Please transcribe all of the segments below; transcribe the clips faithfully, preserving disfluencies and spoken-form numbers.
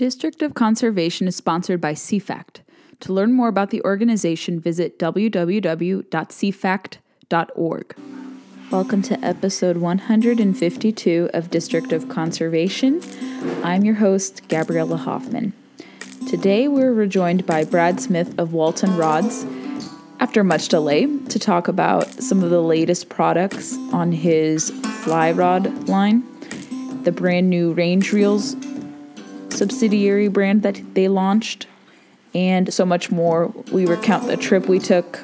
District of Conservation is sponsored by C FACT. To learn more about the organization, visit w w w dot c fact dot org. Welcome to episode one hundred fifty-two of District of Conservation. I'm your host, Gabriella Hoffman. Today we're rejoined by Brad Smith of Walton Rods, after much delay, to talk about some of the latest products on his fly rod line, the brand new Range Reels subsidiary brand that they launched, and so much more. We recount the trip we took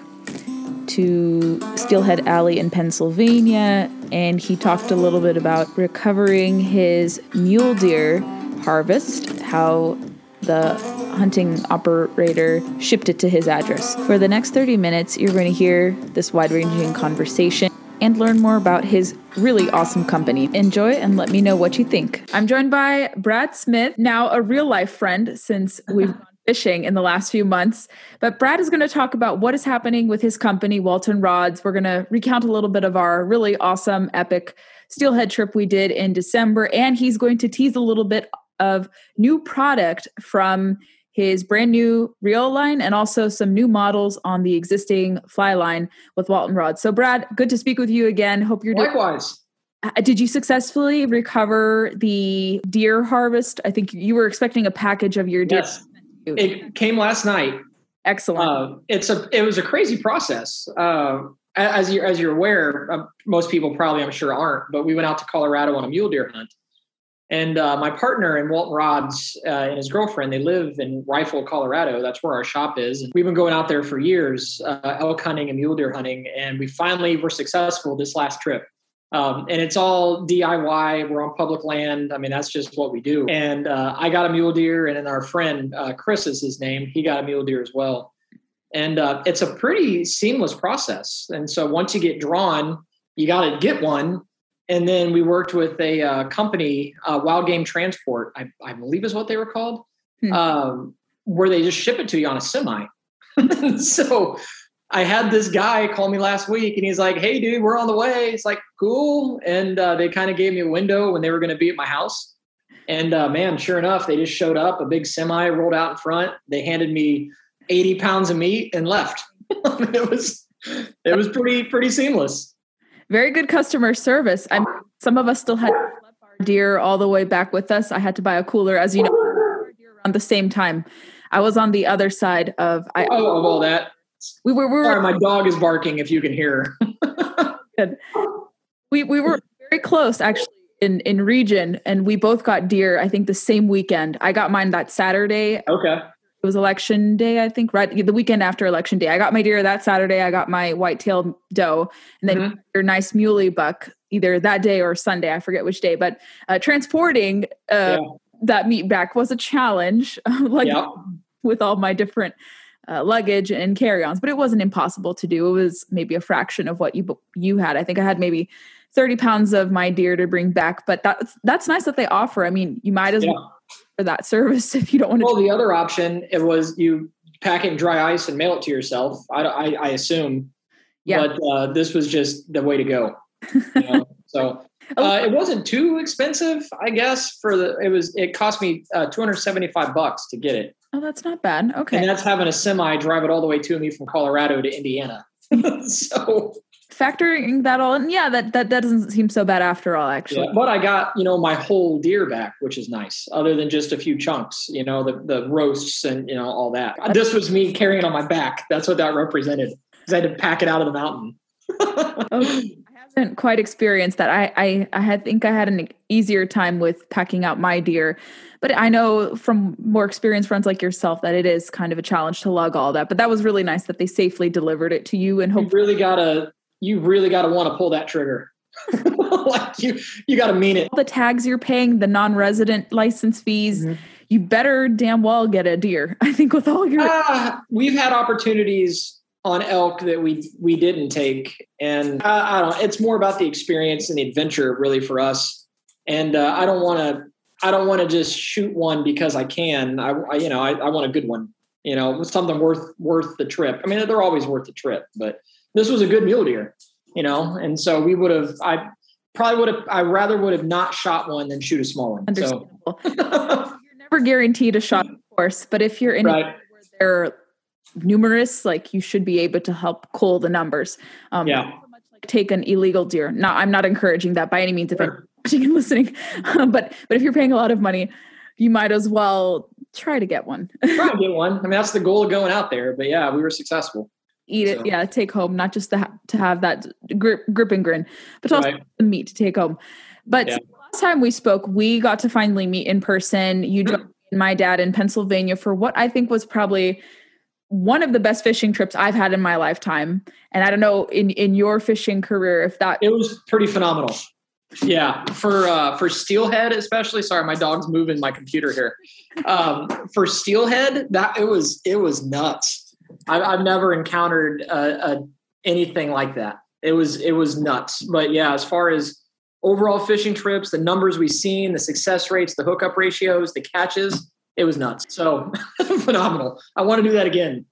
to Steelhead Alley in Pennsylvania, and he talked a little bit about recovering his mule deer harvest, how the hunting operator shipped it to his address. For the next thirty minutes, you're going to hear this wide-ranging conversation and learn more about his really awesome company. Enjoy and let me know what you think. I'm joined by Brad Smith, now a real-life friend since we've gone fishing in the last few months. But Brad is going to talk about what is happening with his company, Walton Rods. We're going to recount a little bit of our really awesome, epic steelhead trip we did in December, and he's going to tease a little bit of new product from his brand new reel line and also some new models on the existing fly line with Walton Rods. So Brad, good to speak with you again. Hope you're doing likewise. Did you successfully recover the deer harvest? I think you were expecting a package of your deer. Yes, it came last night. Excellent. Uh, it's a it was a crazy process. Uh, as you as you're aware, uh, most people probably I'm sure aren't, but we went out to Colorado on a mule deer hunt. And uh, my partner in Walton Rods uh, and his girlfriend, they live in Rifle, Colorado. That's where our shop is. And we've been going out there for years, uh, elk hunting and mule deer hunting. And we finally were successful this last trip. Um, and it's all D I Y. We're on public land. I mean, that's just what we do. And uh, I got a mule deer. And then our friend, uh, Chris is his name, he got a mule deer as well. And uh, it's a pretty seamless process. And so once you get drawn, you got to get one. And then we worked with a uh, company, uh, Wild Game Transport, I, I believe is what they were called, hmm. um, where they just ship it to you on a semi. So I had this guy call me last week and he's like, hey, dude, we're on the way. It's like, cool. And uh, they kind of gave me a window when they were going to be at my house. And uh, man, sure enough, they just showed up, a big semi rolled out in front. They handed me eighty pounds of meat and left. It was it was pretty, pretty seamless. Very good customer service. I'm, some of us still had our deer all the way back with us. I had to buy a cooler, as you know, around the same time. I was on the other side of I, oh, of all that. We were. We were Sorry, my dog is barking. If you can hear her. Good. We we were very close, actually, in in region, and we both got deer. I think the same weekend. I got mine that Saturday. Okay. It was election day, I think, right? The weekend after election day. I got my deer that Saturday. I got my white-tailed doe, and then mm-hmm. your nice muley buck either that day or Sunday. I forget which day, but uh, transporting uh, yeah. that meat back was a challenge, like yeah. with all my different uh, luggage and carry-ons. But it wasn't impossible to do. It was maybe a fraction of what you you had. I think I had maybe thirty pounds of my deer to bring back. But that's that's nice that they offer. I mean, you might as yeah. well. For that service if you don't want to. Well, the other option, it was you pack it in dry ice and mail it to yourself. I, I, I assume, yeah. But uh, this was just the way to go. You know? So uh, it wasn't too expensive, I guess. For the it was it cost me uh, two hundred seventy-five bucks to get it. Oh, that's not bad. Okay, and that's having a semi drive it all the way to me from Colorado to Indiana. So. Factoring that all in, yeah, that, that that doesn't seem so bad after all, actually. Yeah, but I got, you know, my whole deer back, which is nice, other than just a few chunks, you know, the, the roasts and, you know, all that. This was me carrying it on my back. That's what that represented, because I had to pack it out of the mountain. Okay. I haven't quite experienced that. I, I, I think I had an easier time with packing out my deer, but I know from more experienced friends like yourself that it is kind of a challenge to lug all that. But that was really nice that they safely delivered it to you, and hopefully you really got a You really got to want to pull that trigger. Like you, you got to mean it. All the tags you're paying, the non-resident license fees, mm-hmm. you better damn well get a deer. I think with all your, uh, we've had opportunities on elk that we we didn't take, and uh, I don't. It's more about the experience and the adventure, really, for us. And uh, I don't want to. I don't want to just shoot one because I can. I, I you know, I, I want a good one. You know, something worth worth the trip. I mean, they're always worth the trip, but. This was a good mule deer, you know, and so we would have, I probably would have, I rather would have not shot one than shoot a small one. Understandable. So. You're never guaranteed a shot, of course, but if you're in right. where they're numerous, like, you should be able to help cull the numbers. Um, yeah. Not so much like take an illegal deer. No, I'm not encouraging that by any means if sure. I'm watching and listening, but, but if you're paying a lot of money, you might as well try to get one. Try to get one. I mean, that's the goal of going out there, but yeah, we were successful. Eat it. So. Yeah. Take home, not just to, ha- to have that grip, grip and grin, but also right. the meat to take home. But yeah. last time we spoke, we got to finally meet in person. You dropped me and my dad in Pennsylvania for what I think was probably one of the best fishing trips I've had in my lifetime. And I don't know in, in your fishing career, if that, it was pretty phenomenal. Yeah. For, uh, for steelhead, especially, sorry, my dog's moving my computer here. Um, for steelhead, that it was, it was nuts. I, I've never encountered, uh, uh, anything like that. It was, it was nuts, but yeah, as far as overall fishing trips, the numbers we've seen, the success rates, the hookup ratios, the catches, it was nuts. So phenomenal. I want to do that again.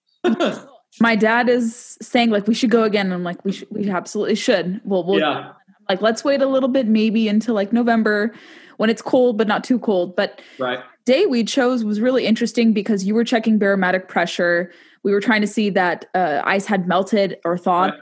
My dad is saying, like, we should go again. I'm like, we should, we absolutely should. Well, we'll yeah. like, let's wait a little bit, maybe until like November when it's cold, but not too cold. But right. the day we chose was really interesting because you were checking barometric pressure. We were trying to see that uh, ice had melted or thawed. Right.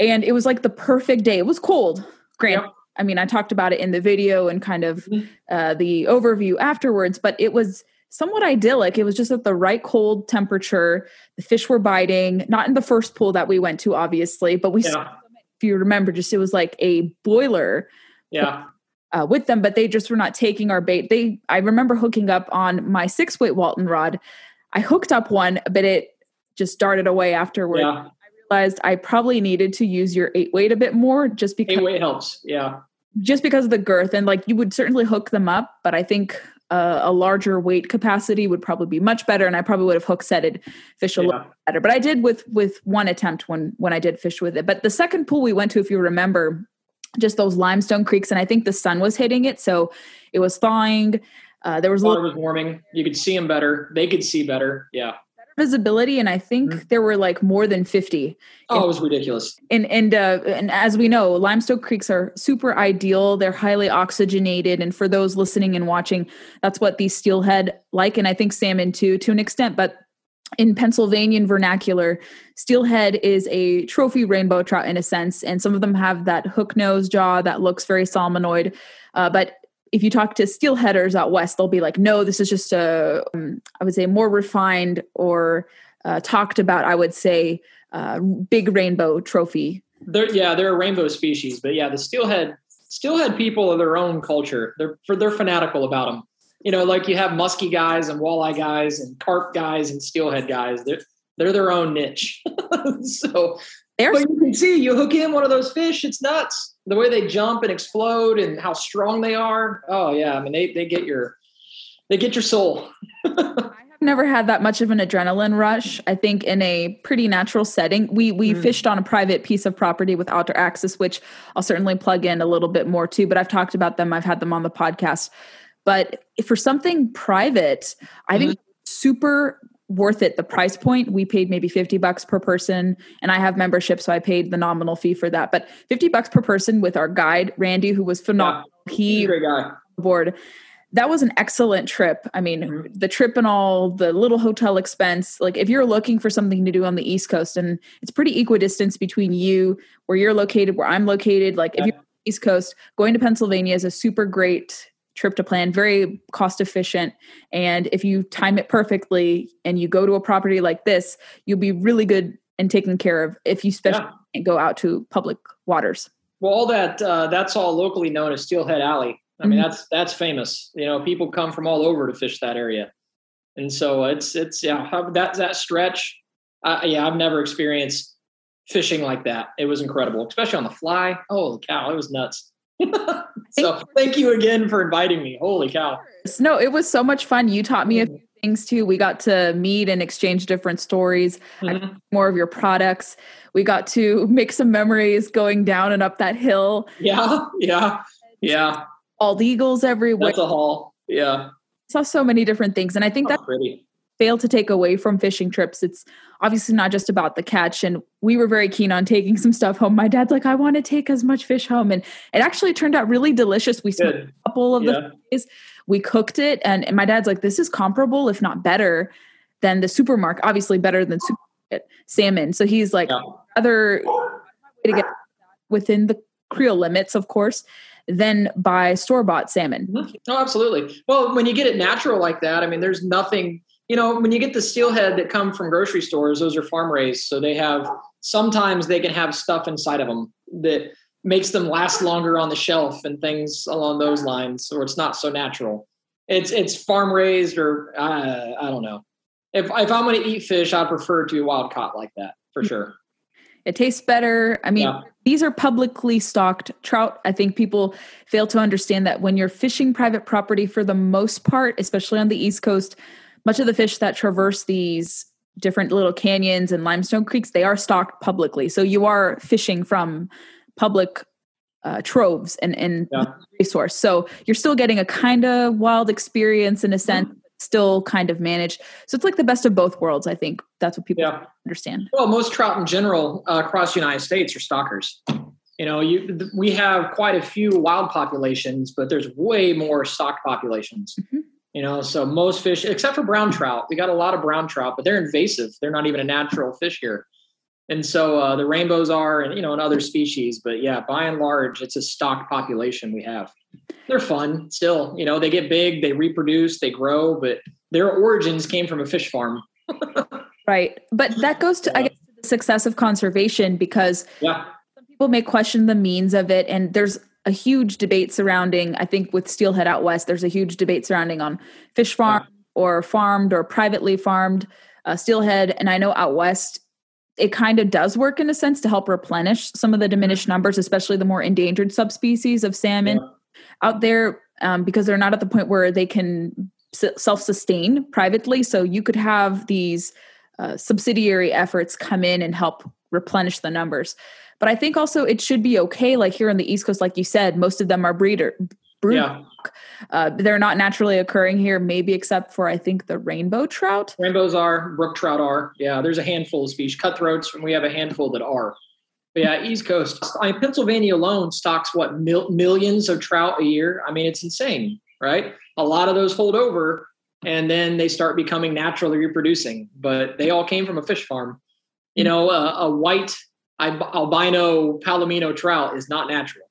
And it was like the perfect day. It was cold. Granted. Yep. I mean, I talked about it in the video and kind of uh, the overview afterwards, but it was somewhat idyllic. It was just at the right cold temperature. The fish were biting, not in the first pool that we went to, obviously, but we yeah. saw them, if you remember, just, it was like a boiler yeah. uh, with them, but they just were not taking our bait. They, I remember hooking up on my six weight Walton rod. I hooked up one, but it just darted away afterward. Yeah. I probably needed to use your eight weight a bit more, just because eight weight helps. Yeah. Just because of the girth, and like, you would certainly hook them up, but I think uh, a larger weight capacity would probably be much better. And I probably would have hook setted fish a yeah. little better, but I did with, with one attempt when, when I did fish with it. But the second pool we went to, if you remember, just those limestone creeks. And I think the sun was hitting it. So it was thawing. Uh, there was a little, was warming. You could see them better. They could see better. Yeah. Visibility, and I think mm-hmm. there were like more than fifty. Oh, and it was ridiculous. And and uh, and as we know, limestone creeks are super ideal. They're highly oxygenated, and for those listening and watching, that's what these steelhead like, and I think salmon too, to an extent. But in Pennsylvanian vernacular, steelhead is a trophy rainbow trout in a sense, and some of them have that hook nose jaw that looks very salmonoid, uh, but. If you talk to steelheaders out west, they'll be like, no, this is just a, um, I would say more refined or uh, talked about, I would say, uh, big rainbow trophy. They're, yeah, they're a rainbow species. But yeah, the steelhead, steelhead people are their own culture. They're they're fanatical about them. You know, like you have muskie guys and walleye guys and carp guys and steelhead guys. They're, they're their own niche. So they're, but you can see, you hook in one of those fish, it's nuts. The way they jump and explode and how strong they are. Oh yeah. I mean, they, they get your, they get your soul. I have never had that much of an adrenaline rush. I think in a pretty natural setting, we, we mm. fished on a private piece of property with Outdoor Axis, which I'll certainly plug in a little bit more too, but I've talked about them. I've had them on the podcast, but for something private, mm. I think super worth it. The price point, we paid maybe fifty bucks per person, and I have membership, so I paid the nominal fee for that, but fifty bucks per person with our guide, Randy, who was phenomenal. Yeah, he a great guy. Board. That was an excellent trip. I mean, mm-hmm. the trip and all, the little hotel expense, like if you're looking for something to do on the East Coast, and it's pretty equidistant between you, where you're located, where I'm located, like yeah. if you're on the East Coast, going to Pennsylvania is a super great trip to plan, very cost efficient. And if you time it perfectly and you go to a property like this, you'll be really good and taken care of if you especially yeah. go out to public waters. Well, all that, uh, that's all locally known as Steelhead Alley. I mm-hmm. mean, that's, that's famous. You know, people come from all over to fish that area. And so it's, it's, yeah, that, that stretch. Uh, yeah. I've never experienced fishing like that. It was incredible, especially on the fly. Holy cow. It was nuts. So thank you again for inviting me. Holy cow. No, it was so much fun. You taught me a few things too. We got to meet and exchange different stories, mm-hmm. more of your products. We got to make some memories going down and up that hill. Yeah. Yeah. Yeah. Bald eagles everywhere. That's a haul. Yeah. Saw so many different things. And I think that's, that's pretty. fail to take away from fishing trips. It's obviously not just about the catch. And we were very keen on taking some stuff home. My dad's like, I want to take as much fish home. And it actually turned out really delicious. We smoked a couple of yeah. the days. We cooked it. And, and my dad's like, this is comparable, if not better than the supermarket, obviously better than supermarket salmon. So he's like, yeah. other way to get within the creel limits, of course, than by store-bought salmon. Mm-hmm. Oh, absolutely. Well, when you get it natural like that, I mean, there's nothing. You know, when you get the steelhead that come from grocery stores, those are farm raised. So they have, sometimes they can have stuff inside of them that makes them last longer on the shelf and things along those lines, or it's not so natural. It's it's farm raised, or uh, I don't know. If if I'm going to eat fish, I prefer to be wild caught like that for sure. It tastes better. I mean, yeah. these are publicly stocked trout. I think people fail to understand that when you're fishing private property, for the most part, especially on the East Coast, much of the fish that traverse these different little canyons and limestone creeks, they are stocked publicly. So you are fishing from public uh, troves and, and yeah. resource. So you're still getting a kind of wild experience in a sense, mm-hmm. still kind of managed. So it's like the best of both worlds. I think that's what people yeah. understand. Well, most trout in general uh, across the United States are stockers. You know, you, th- we have quite a few wild populations, but there's way more stocked populations. Mm-hmm. You know, so most fish, except for brown trout, we got a lot of brown trout, but they're invasive. They're not even a natural fish here. And so uh, the rainbows are, and you know, and other species. But yeah, by and large, it's a stocked population we have. They're fun still. You know, they get big, they reproduce, they grow, but their origins came from a fish farm. Right. But that goes to, yeah. I guess, the success of conservation, because yeah. some people may question the means of it. And there's a huge debate surrounding, I think with steelhead out west, there's a huge debate surrounding on fish farm or farmed or privately farmed uh, steelhead. And I know out west, it kind of does work in a sense to help replenish some of the diminished numbers, especially the more endangered subspecies of salmon yeah. out there, um, because they're not at the point where they can s- self-sustain privately. So you could have these uh, subsidiary efforts come in and help replenish the numbers. But I think also it should be okay. Like here on the East Coast, like you said, most of them are breeder. breeder. Yeah. Uh, they're not naturally occurring here, maybe except for, I think, the rainbow trout. Rainbows are, brook trout are. Yeah, there's a handful of species. Cutthroats, and we have a handful that are. But yeah, East Coast. I mean, Pennsylvania alone stocks, what, mil- millions of trout a year? I mean, it's insane, right? A lot of those hold over, and then they start becoming naturally reproducing. But they all came from a fish farm. You know, uh, a white albino palomino trout is not natural,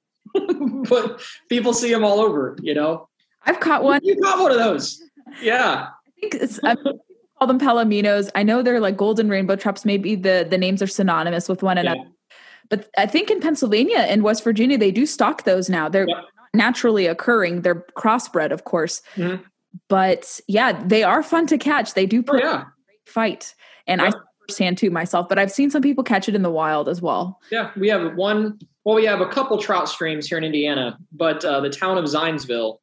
but people see them all over, you know. I've caught one. You caught one of those. Yeah. I think it's, I mean, call them palominos. I know they're like golden rainbow traps. Maybe the, the names are synonymous with one another, yeah. but I think in Pennsylvania and West Virginia, they do stock those now. They're yep. not naturally occurring. They're crossbred, of course, mm-hmm. but yeah, they are fun to catch. They do put oh, yeah. a great fight. And yeah. I firsthand to myself, but I've seen some people catch it in the wild as well. Yeah, we have one, well, we have a couple trout streams here in Indiana, but uh, the town of Zionsville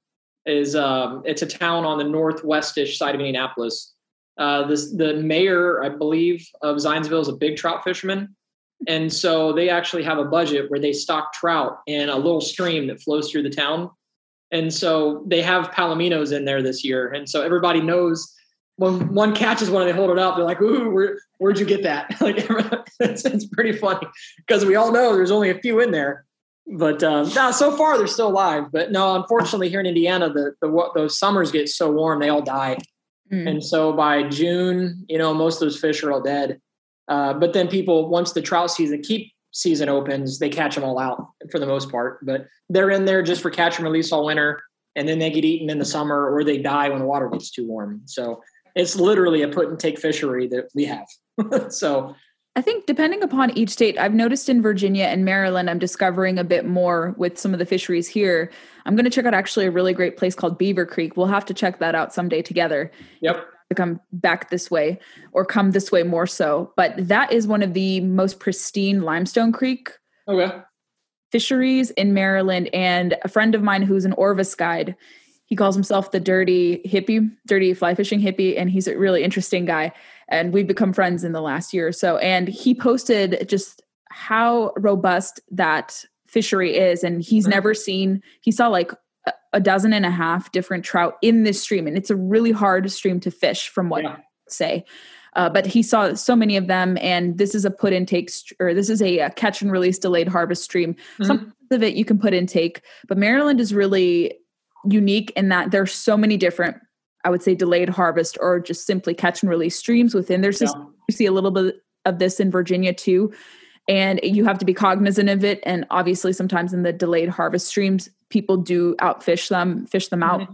is, um, it's a town on the northwestish side of Indianapolis. Uh, this, the mayor, I believe, of Zionsville is a big trout fisherman. And so they actually have a budget where they stock trout in a little stream that flows through the town. And so they have palominos in there this year. And so everybody knows when one catches one and they hold it up, they're like, ooh, where, where'd you get that? Like, it's, it's pretty funny because we all know there's only a few in there. But um, no, so far they're still alive. But no, unfortunately here in Indiana, the, the those summers get so warm, they all die. Mm. And so by June, you know, most of those fish are all dead. Uh, but then people, once the trout season, keep season opens, they catch them all out for the most part. But they're in there just for catch and release all winter. And then they get eaten in the summer or they die when the water gets too warm. So it's literally a put and take fishery that we have. So I think depending upon each state, I've noticed in Virginia and Maryland, I'm discovering a bit more with some of the fisheries here. I'm going to check out actually a really great place called Beaver Creek. We'll have to check that out someday together. Yep. To come back this way or come this way more so. But that is one of the most pristine limestone creek okay. fisheries in Maryland. And a friend of mine who's an Orvis guide, he calls himself the dirty hippie, dirty fly fishing hippie. And he's a really interesting guy. And we've become friends in the last year or so. And he posted just how robust that fishery is. And he's never seen, he saw like a dozen and a half different trout in this stream. And it's a really hard stream to fish from what yeah. say. Uh, but he saw so many of them, and this is a put intake, st- or this is a, a catch and release delayed harvest stream. Mm-hmm. Some of it you can put intake, but Maryland is really unique in that there's so many different, I would say, delayed harvest or just simply catch and release streams within their system. Yeah. You see a little bit of this in Virginia too, and you have to be cognizant of it. And obviously, sometimes in the delayed harvest streams, people do outfish them, fish them out. Mm-hmm.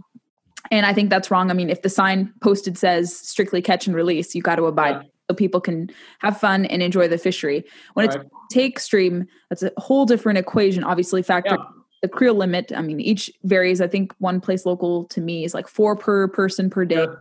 And I think that's wrong. I mean, if the sign posted says strictly catch and release, you got to abide yeah. so people can have fun and enjoy the fishery. When right. it's take stream, that's a whole different equation. Obviously, factor yeah. the creel limit. I mean, each varies. I think one place local to me is like four per person per day, yeah.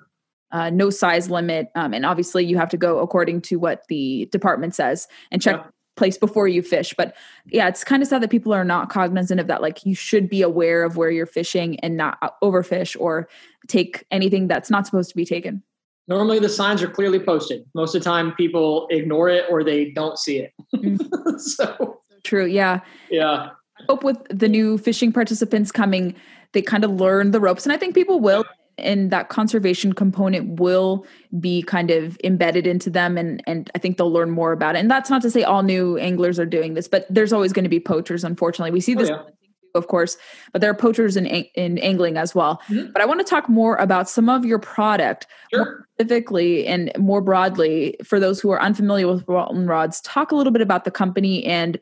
uh, no size limit. Um, and obviously, you have to go according to what the department says and check yeah. place before you fish. But yeah, it's kind of sad that people are not cognizant of that. Like, you should be aware of where you're fishing and not overfish or take anything that's not supposed to be taken. Normally the signs are clearly posted. Most of the time people ignore it or they don't see it. Mm-hmm. So true. Yeah. Yeah. I hope with the new fishing participants coming, they kind of learn the ropes, and I think people will, and that conservation component will be kind of embedded into them. And, and I think they'll learn more about it. And that's not to say all new anglers are doing this, but there's always going to be poachers. Unfortunately, we see this, oh, yeah. of course, but there are poachers in, in angling as well. Mm-hmm. But I want to talk more about some of your product sure. more specifically and more broadly for those who are unfamiliar with Walton Rods. Talk a little bit about the company, and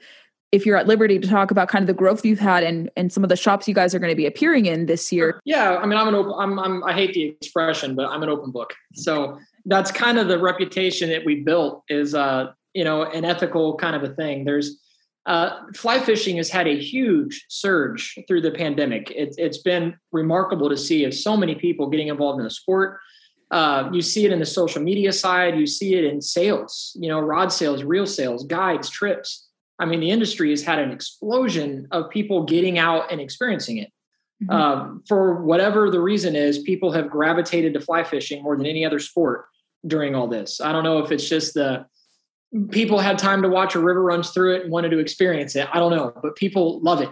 if you're at liberty to talk about kind of the growth you've had and, and some of the shops you guys are going to be appearing in this year. Yeah. I mean, I'm an open, I'm, I'm, I hate the expression, but I'm an open book. So that's kind of the reputation that we built is, uh, you know, an ethical kind of a thing. There's, uh, fly fishing has had a huge surge through the pandemic. It, it's been remarkable to see of so many people getting involved in the sport. Uh, you see it in the social media side, you see it in sales, you know, rod sales, reel sales, guides, trips. I mean, the industry has had an explosion of people getting out and experiencing it. Mm-hmm. Um, for whatever the reason is, people have gravitated to fly fishing more than any other sport during all this. I don't know if it's just the people had time to watch a river runs through it and wanted to experience it. I don't know, but people love it.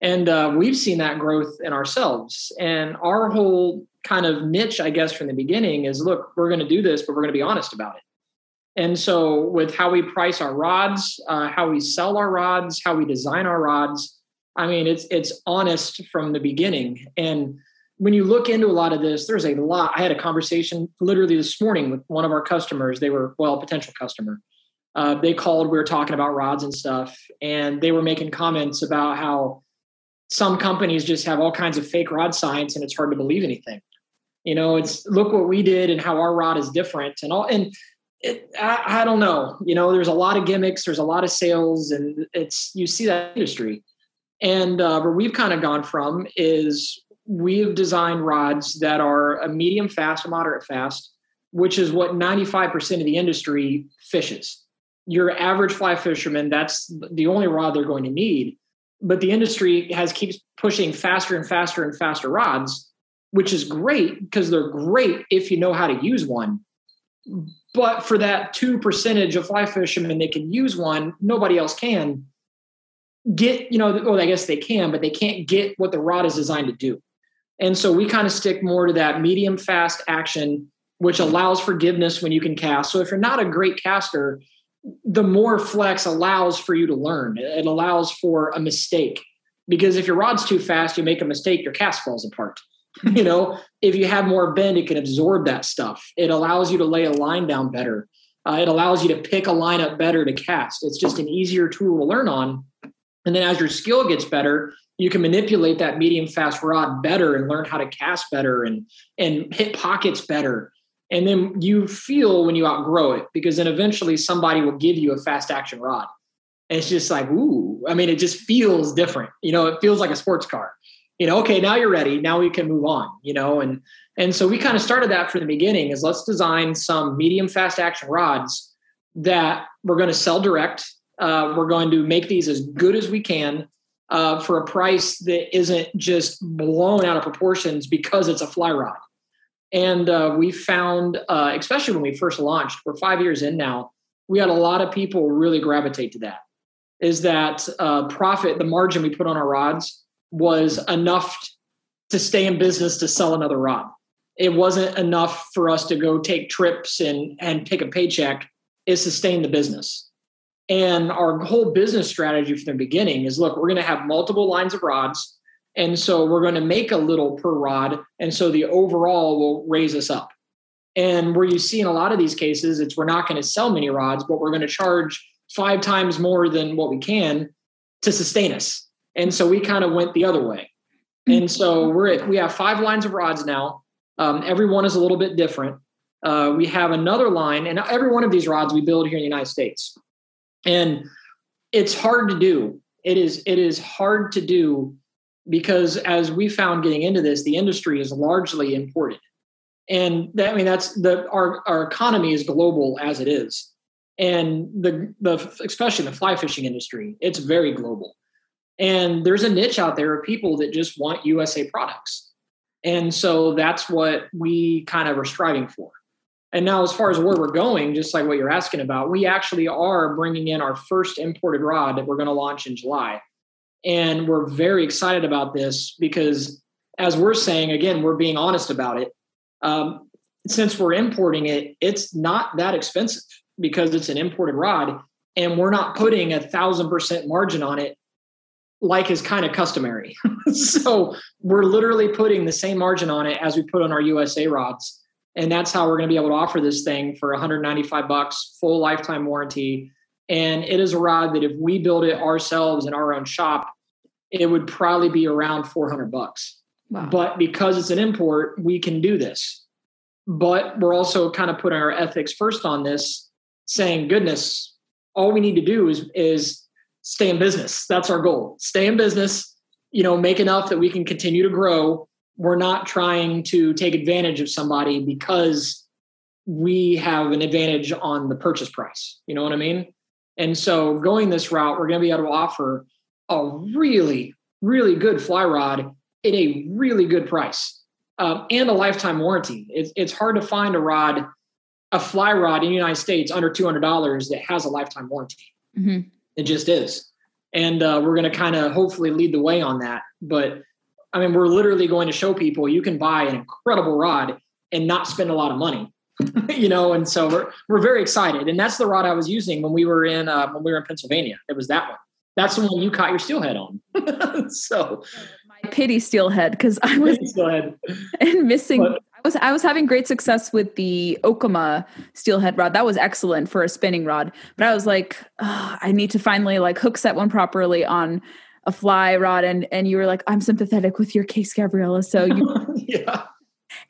And uh, we've seen that growth in ourselves. And our whole kind of niche, I guess, from the beginning is, look, we're going to do this, but we're going to be honest about it. And so with how we price our rods, uh, how we sell our rods, how we design our rods, I mean, it's it's honest from the beginning. And when you look into a lot of this, there's a lot. I had a conversation literally this morning with one of our customers. They were, well, a potential customer. Uh, they called, we were talking about rods and stuff, and they were making comments about how some companies just have all kinds of fake rod science and it's hard to believe anything. You know, it's look what we did and how our rod is different and all. And It, I, I don't know, you know, there's a lot of gimmicks, there's a lot of sales, and it's, you see that industry. And uh, where we've kind of gone from is we've designed rods that are a medium fast, a moderate fast, which is what ninety-five percent of the industry fishes. Your average fly fisherman, that's the only rod they're going to need. But the industry has keeps pushing faster and faster and faster rods, which is great because they're great if you know how to use one. But for that two percentage of fly fishermen that can use one, nobody else can get, you know, well, I guess they can, but they can't get what the rod is designed to do. And so we kind of stick more to that medium fast action, which allows forgiveness when you can cast. So if you're not a great caster, the more flex allows for you to learn. It allows for a mistake, because if your rod's too fast, you make a mistake, your cast falls apart. You know, if you have more bend, it can absorb that stuff. It allows you to lay a line down better. Uh, it allows you to pick a line up better to cast. It's just an easier tool to learn on. And then as your skill gets better, you can manipulate that medium fast rod better and learn how to cast better and, and hit pockets better. And then you feel when you outgrow it, because then eventually somebody will give you a fast action rod. And it's just like, ooh, I mean, it just feels different. You know, it feels like a sports car. You know, okay, now you're ready. Now we can move on, you know? And, and so we kind of started that from the beginning is let's design some medium fast action rods that we're going to sell direct. Uh, we're going to make these as good as we can uh, for a price that isn't just blown out of proportions because it's a fly rod. And uh, we found, uh, especially when we first launched, we're five years in now, we had a lot of people really gravitate to that. Is that uh, profit, the margin we put on our rods was enough to stay in business to sell another rod. it wasn't enough for us to go take trips and, and take a paycheck. It sustained the business. And our whole business strategy from the beginning is, look, we're going to have multiple lines of rods. And so we're going to make a little per rod. And so the overall will raise us up. And where you see in a lot of these cases, it's we're not going to sell many rods, but we're going to charge five times more than what we can to sustain us. And so we kind of went the other way. And so we're at, we have five lines of rods now. Um, every one is a little bit different. Uh, we have another line, and every one of these rods we build here in the United States. And it's hard to do. It is, it is hard to do because, as we found getting into this, the industry is largely imported. And that, I mean, that's the, our, our economy is global as it is. And the, the, especially the fly fishing industry, it's very global. And there's a niche out there of people that just want U S A products. And so that's what we kind of are striving for. And now, as far as where we're going, just like what you're asking about, we actually are bringing in our first imported rod that we're going to launch in July. And we're very excited about this because, as we're saying, again, we're being honest about it. Um, since we're importing it, it's not that expensive because it's an imported rod, and we're not putting a thousand percent margin on it like is kind of customary. So we're literally putting the same margin on it as we put on our U S A rods. And that's how we're going to be able to offer this thing for one hundred ninety-five bucks, full lifetime warranty. And it is a rod that if we build it ourselves in our own shop, it would probably be around four hundred bucks. Wow. But because it's an import, we can do this. But we're also kind of putting our ethics first on this, saying, goodness, all we need to do is, is stay in business. That's our goal. Stay in business, you know, make enough that we can continue to grow. We're not trying to take advantage of somebody because we have an advantage on the purchase price. You know what I mean? And so going this route, we're going to be able to offer a really, really good fly rod at a really good price um, and a lifetime warranty. It's, it's hard to find a rod, a fly rod in the United States under two hundred dollars that has a lifetime warranty. Mm-hmm. It just is. And uh, we're going to kind of hopefully lead the way on that. But I mean, we're literally going to show people you can buy an incredible rod and not spend a lot of money, you know? And so we're, we're very excited. And that's the rod I was using when we were in, uh, when we were in Pennsylvania. It was that one. That's the one you caught your steelhead on. So my pity steelhead. Cause I was steelhead. and missing, but, I was, I was having great success with the Okuma steelhead rod. That was excellent for a spinning rod, but I was like, oh, I need to finally like hook set one properly on a fly rod. And, and you were like, I'm sympathetic with your case, Gabriella. So you, yeah.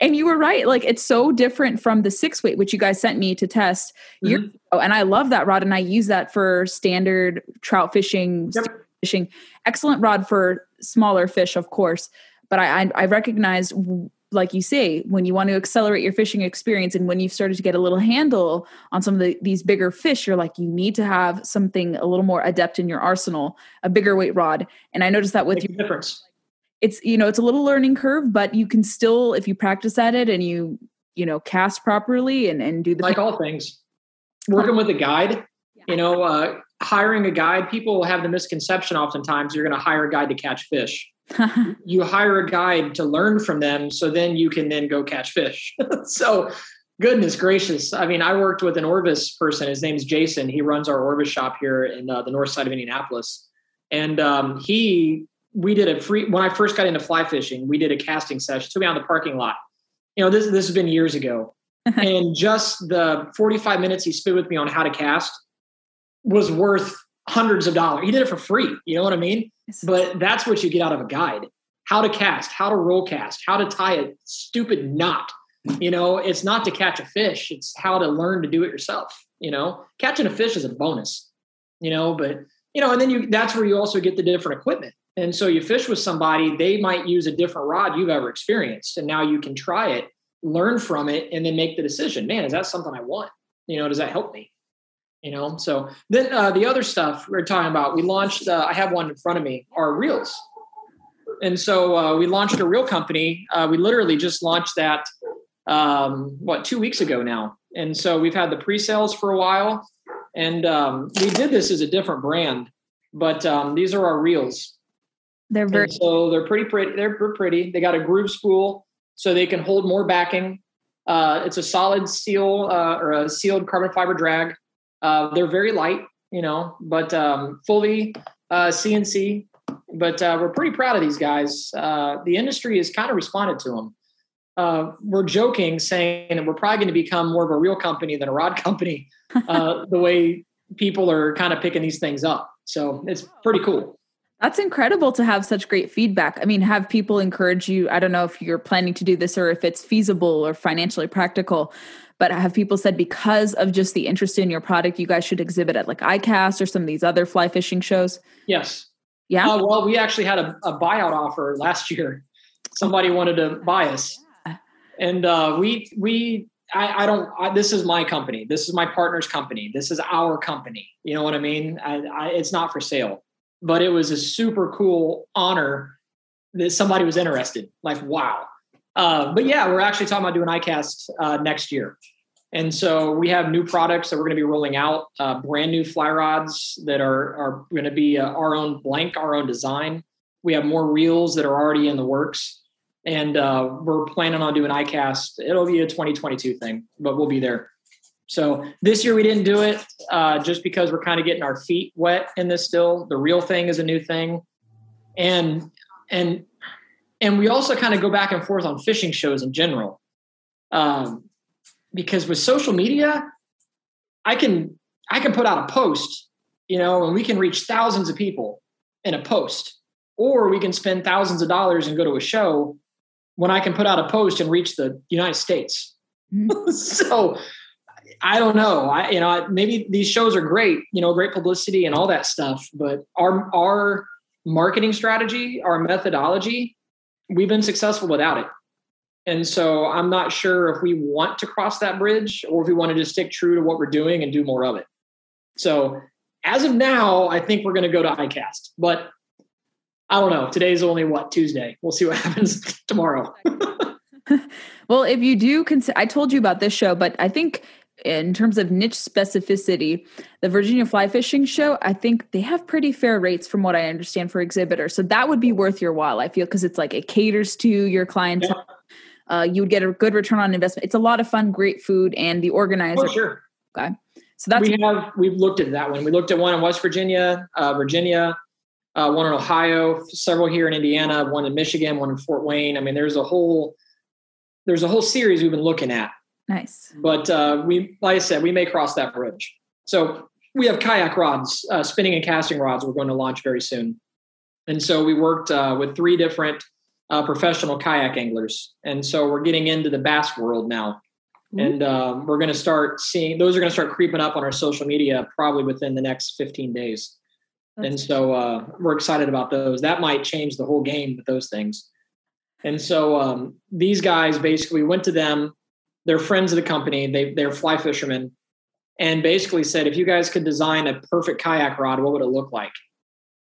And you were right. Like, it's so different from the six weight, which you guys sent me to test. Mm-hmm. years ago, and I love that rod. And I use that for standard trout fishing, yep. fishing, excellent rod for smaller fish, of course. But I, I, I recognized, like you say, when you want to accelerate your fishing experience and when you've started to get a little handle on some of the, these bigger fish, you're like, you need to have something a little more adept in your arsenal, a bigger weight rod. And I noticed that with Makes your difference. It's, you know, it's a little learning curve, but you can still, if you practice at it and you, you know, cast properly and, and do the like thing. All things working with a guide, yeah. you know, uh, hiring a guide, people have the misconception. Oftentimes you're going to hire a guide to catch fish. You hire a guide to learn from them. So then you can then go catch fish. So goodness gracious. I mean, I worked with an Orvis person. His name's Jason. He runs our Orvis shop here in uh, the north side of Indianapolis. And um, he, we did a free, when I first got into fly fishing, we did a casting session, took me out in the parking lot. You know, this, this has been years ago. And just the forty-five minutes he spent with me on how to cast was worth hundreds of dollars. He did it for free. You know what I mean? But that's what you get out of a guide: how to cast, how to roll cast, how to tie a stupid knot. You know, it's not to catch a fish. It's how to learn to do it yourself. You know, catching a fish is a bonus, you know, but you know, and then you, that's where you also get the different equipment. And so you fish with somebody, they might use a different rod you've ever experienced. And now you can try it, learn from it, and then make the decision, man, is that something I want? You know, does that help me? You know, so then uh, the other stuff we were talking about, we launched, uh, I have one in front of me, our reels. And so uh, we launched a reel company. Uh, we literally just launched that, um, what, two weeks ago now. And so we've had the pre-sales for a while. And um, we did this as a different brand, but um, these are our reels. They're very, and so they're pretty pretty. They're pretty. They got a groove spool. so they can hold more backing. Uh, it's a solid steel uh, or a sealed carbon fiber drag. Uh, they're very light, you know, but um, fully uh, C N C. But uh, we're pretty proud of these guys. Uh, the industry has kind of responded to them. Uh, we're joking, saying that we're probably going to become more of a reel company than a rod company, uh, the way people are kind of picking these things up. So it's pretty cool. That's incredible to have such great feedback. I mean, have people encourage you? I don't know if you're planning to do this or if it's feasible or financially practical, but have people said because of just the interest in your product, you guys should exhibit at like I C A S T or some of these other fly fishing shows? Yes. Yeah. Uh, well, we actually had a, a buyout offer last year. Somebody wanted to buy us. Yeah. And uh, we, we, I, I don't, I, this is my company. This is my partner's company. This is our company. You know what I mean? I, I, it's not for sale. But it was a super cool honor that somebody was interested. Like, wow. Uh, but yeah, we're actually talking about doing I C A S T uh, next year. And so we have new products that we're going to be rolling out, uh, brand new fly rods that are, are going to be uh, our own blank, our own design. We have more reels that are already in the works. And uh, we're planning on doing I C A S T. It'll be a twenty twenty-two thing, but we'll be there. So this year we didn't do it uh, just because we're kind of getting our feet wet in this still. The real thing is a new thing. And, and, and we also kind of go back and forth on fishing shows in general. Um, because with social media, I can, I can put out a post, you know, and we can reach thousands of people in a post, or we can spend thousands of dollars and go to a show when I can put out a post and reach the United States. So I don't know. I, you know, maybe these shows are great, you know, great publicity and all that stuff, but our, our marketing strategy, our methodology, we've been successful without it. And so I'm not sure if we want to cross that bridge or if we want to just stick true to what we're doing and do more of it. So as of now, I think we're going to go to I C A S T, but I don't know. Today's only what, Tuesday. We'll see what happens tomorrow. Well, if you do, cons- I told you about this show, but I think in terms of niche specificity, the Virginia Fly Fishing Show, I think they have pretty fair rates from what I understand for exhibitors. So that would be worth your while, I feel, because it's like it caters to your clientele. Yeah. Uh, you would get a good return on investment. It's a lot of fun, great food, and the organizer. Oh, sure. Okay. So that's we have, we've looked at that one. We looked at one in West Virginia, uh, Virginia, uh, one in Ohio, several here in Indiana, one in Michigan, one in Fort Wayne. I mean, there's a whole, there's a whole series we've been looking at. Nice. But uh, we, like I said, we may cross that bridge. So we have kayak rods, uh, spinning and casting rods we're going to launch very soon. And so we worked uh, with three different uh, professional kayak anglers. And so we're getting into the bass world now. Mm-hmm. And um, we're going to start seeing, those are going to start creeping up on our social media probably within the next fifteen days. That's and so uh, we're excited about those. That might change the whole game with those things. And so um, these guys basically went to them. They're friends of the company. They, they're fly fishermen, and basically said, if you guys could design a perfect kayak rod, what would it look like?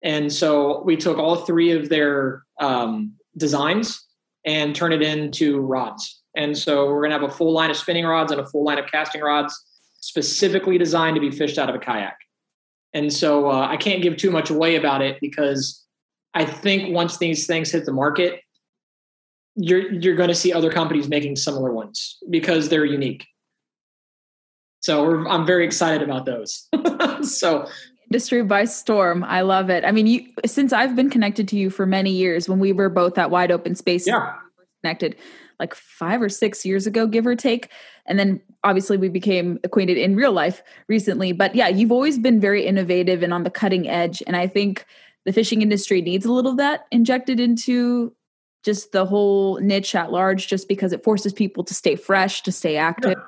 And so we took all three of their um, designs and turned it into rods. And so we're going to have a full line of spinning rods and a full line of casting rods specifically designed to be fished out of a kayak. And so uh, I can't give too much away about it, because I think once these things hit the market, you're you're going to see other companies making similar ones because they're unique. So we're, I'm very excited about those. So industry by storm. I love it. I mean, you, since I've been connected to you for many years, when we were both at Wide Open Space, yeah, connected like five or six years ago, give or take. And then obviously we became acquainted in real life recently, but yeah, you've always been very innovative and on the cutting edge. And I think the fishing industry needs a little of that injected into just the whole niche at large, just because it forces people to stay fresh, to stay active. Yeah.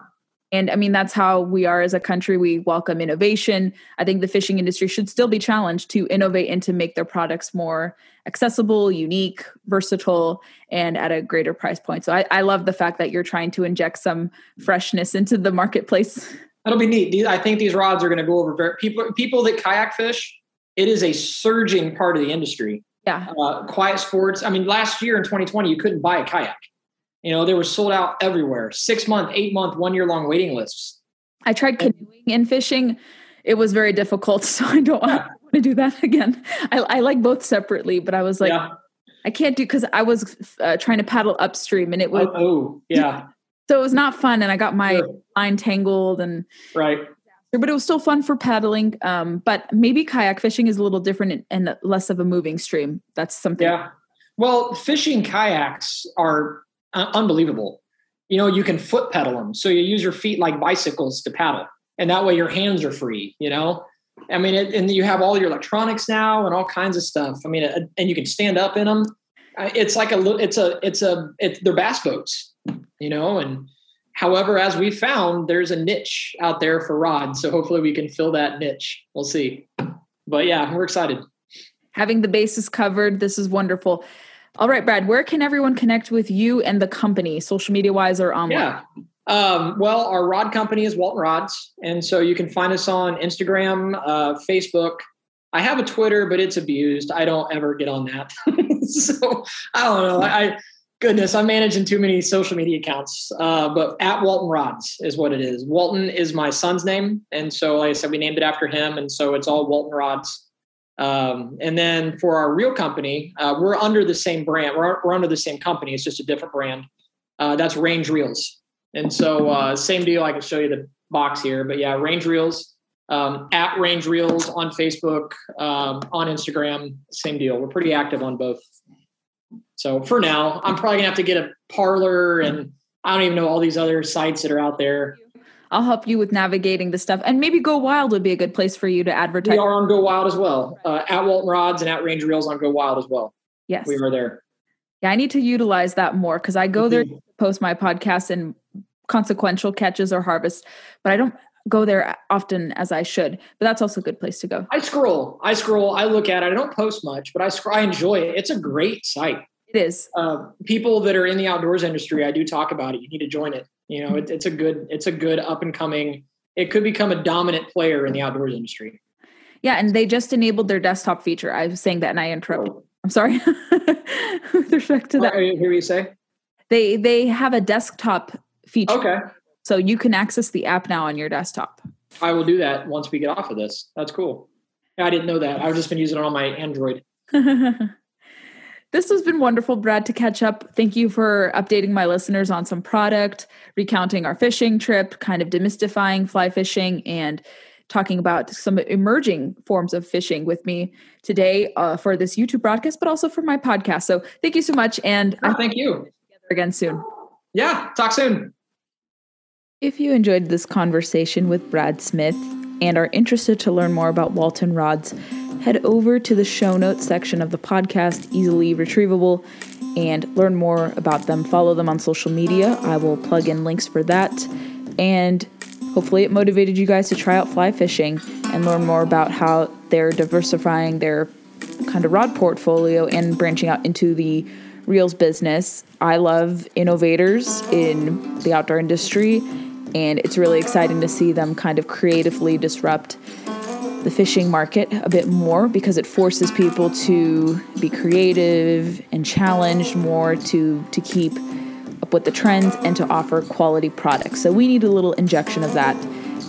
And I mean, that's how we are as a country. We welcome innovation. I think the fishing industry should still be challenged to innovate and to make their products more accessible, unique, versatile, and at a greater price point. So I, I love the fact that you're trying to inject some freshness into the marketplace. That'll be neat. I think these rods are going to go over very, people, people that kayak fish. It is a surging part of the industry. Yeah. Uh, quiet sports. I mean, last year in twenty twenty, you couldn't buy a kayak. You know, they were sold out everywhere. Six month, eight month, one year long waiting lists. I tried canoeing and fishing. It was very difficult. So I don't want to do that again. I, I like both separately, but I was like, yeah. I can't do, because I was uh, trying to paddle upstream and it was, oh, oh yeah. So it was not fun. And I got my sure. line tangled and right. But it was still fun for paddling. Um, but maybe kayak fishing is a little different and, and less of a moving stream. That's something. Yeah. Well, fishing kayaks are uh, unbelievable. You know, you can foot pedal them. So you use your feet like bicycles to paddle. And that way your hands are free, you know? I mean, it, and you have all your electronics now and all kinds of stuff. I mean, it, and you can stand up in them. It's like a little, it's a, it's a, it's, they're bass boats, you know? And however, as we found, there's a niche out there for rods. So hopefully we can fill that niche. We'll see. But yeah, we're excited. Having the bases covered. This is wonderful. All right, Brad, where can everyone connect with you and the company, social media wise or online? Yeah. Um, well, our rod company is Walton Rods. And so you can find us on Instagram, uh, Facebook. I have a Twitter, but it's abused. I don't ever get on that. So I don't know. I, goodness, I'm managing too many social media accounts, uh, but at Walton Rods is what it is. Walton is my son's name. And so, like I said, we named it after him. And so it's all Walton Rods. Um, and then for our real company, uh, we're under the same brand. We're, we're under the same company. It's just a different brand. Uh, that's Range Reels. And so uh, same deal. I can show you the box here, but yeah, Range Reels, um, at Range Reels on Facebook, um, on Instagram, same deal. We're pretty active on both. So for now, I'm probably gonna have to get a Parler, and I don't even know all these other sites that are out there. I'll help you with navigating the stuff, and maybe Go Wild would be a good place for you to advertise. We are on Go Wild as well, uh, at Walton Rods and at Range Reels on Go Wild as well. Yes, we were there. Yeah, I need to utilize that more because I go there to post my podcast and consequential catches or harvest, but I don't go there often as I should, but that's also a good place to go. I scroll, I scroll, I look at it. I don't post much, but I scroll, I enjoy it. It's a great site. It is. Uh, people that are in the outdoors industry, I do talk about it. You need to join it. You know, it, it's a good, it's a good up and coming, it could become a dominant player in the outdoors industry. Yeah. And they just enabled their desktop feature. I was saying that and I interrupted. Oh. I'm sorry. With respect to that. Are you hear what you say? They, they have a desktop feature. Okay. So you can access the app now on your desktop. I will do that once we get off of this. That's cool. I didn't know that. I've just been using it on my Android. This has been wonderful, Brad, to catch up. Thank you for updating my listeners on some product, recounting our fishing trip, kind of demystifying fly fishing, and talking about some emerging forms of fishing with me today uh, for this YouTube broadcast, but also for my podcast. So thank you so much. And oh, I thank you again soon. Yeah. Talk soon. If you enjoyed this conversation with Brad Smith and are interested to learn more about Walton Rods, head over to the show notes section of the podcast, easily retrievable, and learn more about them. Follow them on social media. I will plug in links for that. And hopefully it motivated you guys to try out fly fishing and learn more about how they're diversifying their kind of rod portfolio and branching out into the reels business. I love innovators in the outdoor industry. And it's really exciting to see them kind of creatively disrupt the fishing market a bit more, because it forces people to be creative and challenged more to, to keep up with the trends and to offer quality products. So we need a little injection of that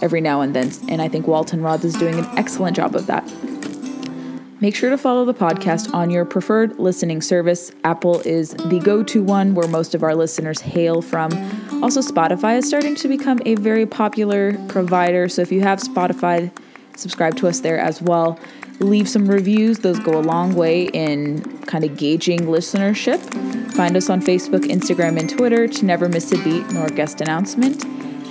every now and then. And I think Walton Rods is doing an excellent job of that. Make sure to follow the podcast on your preferred listening service. Apple is the go-to one where most of our listeners hail from. Also, Spotify is starting to become a very popular provider. So if you have Spotify, subscribe to us there as well. Leave some reviews. Those go a long way in kind of gauging listenership. Find us on Facebook, Instagram, and Twitter to never miss a beat nor guest announcement.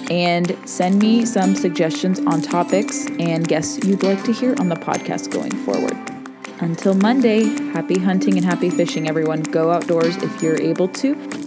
And send me some suggestions on topics and guests you'd like to hear on the podcast going forward. Until Monday, happy hunting and happy fishing, everyone. Go outdoors if you're able to.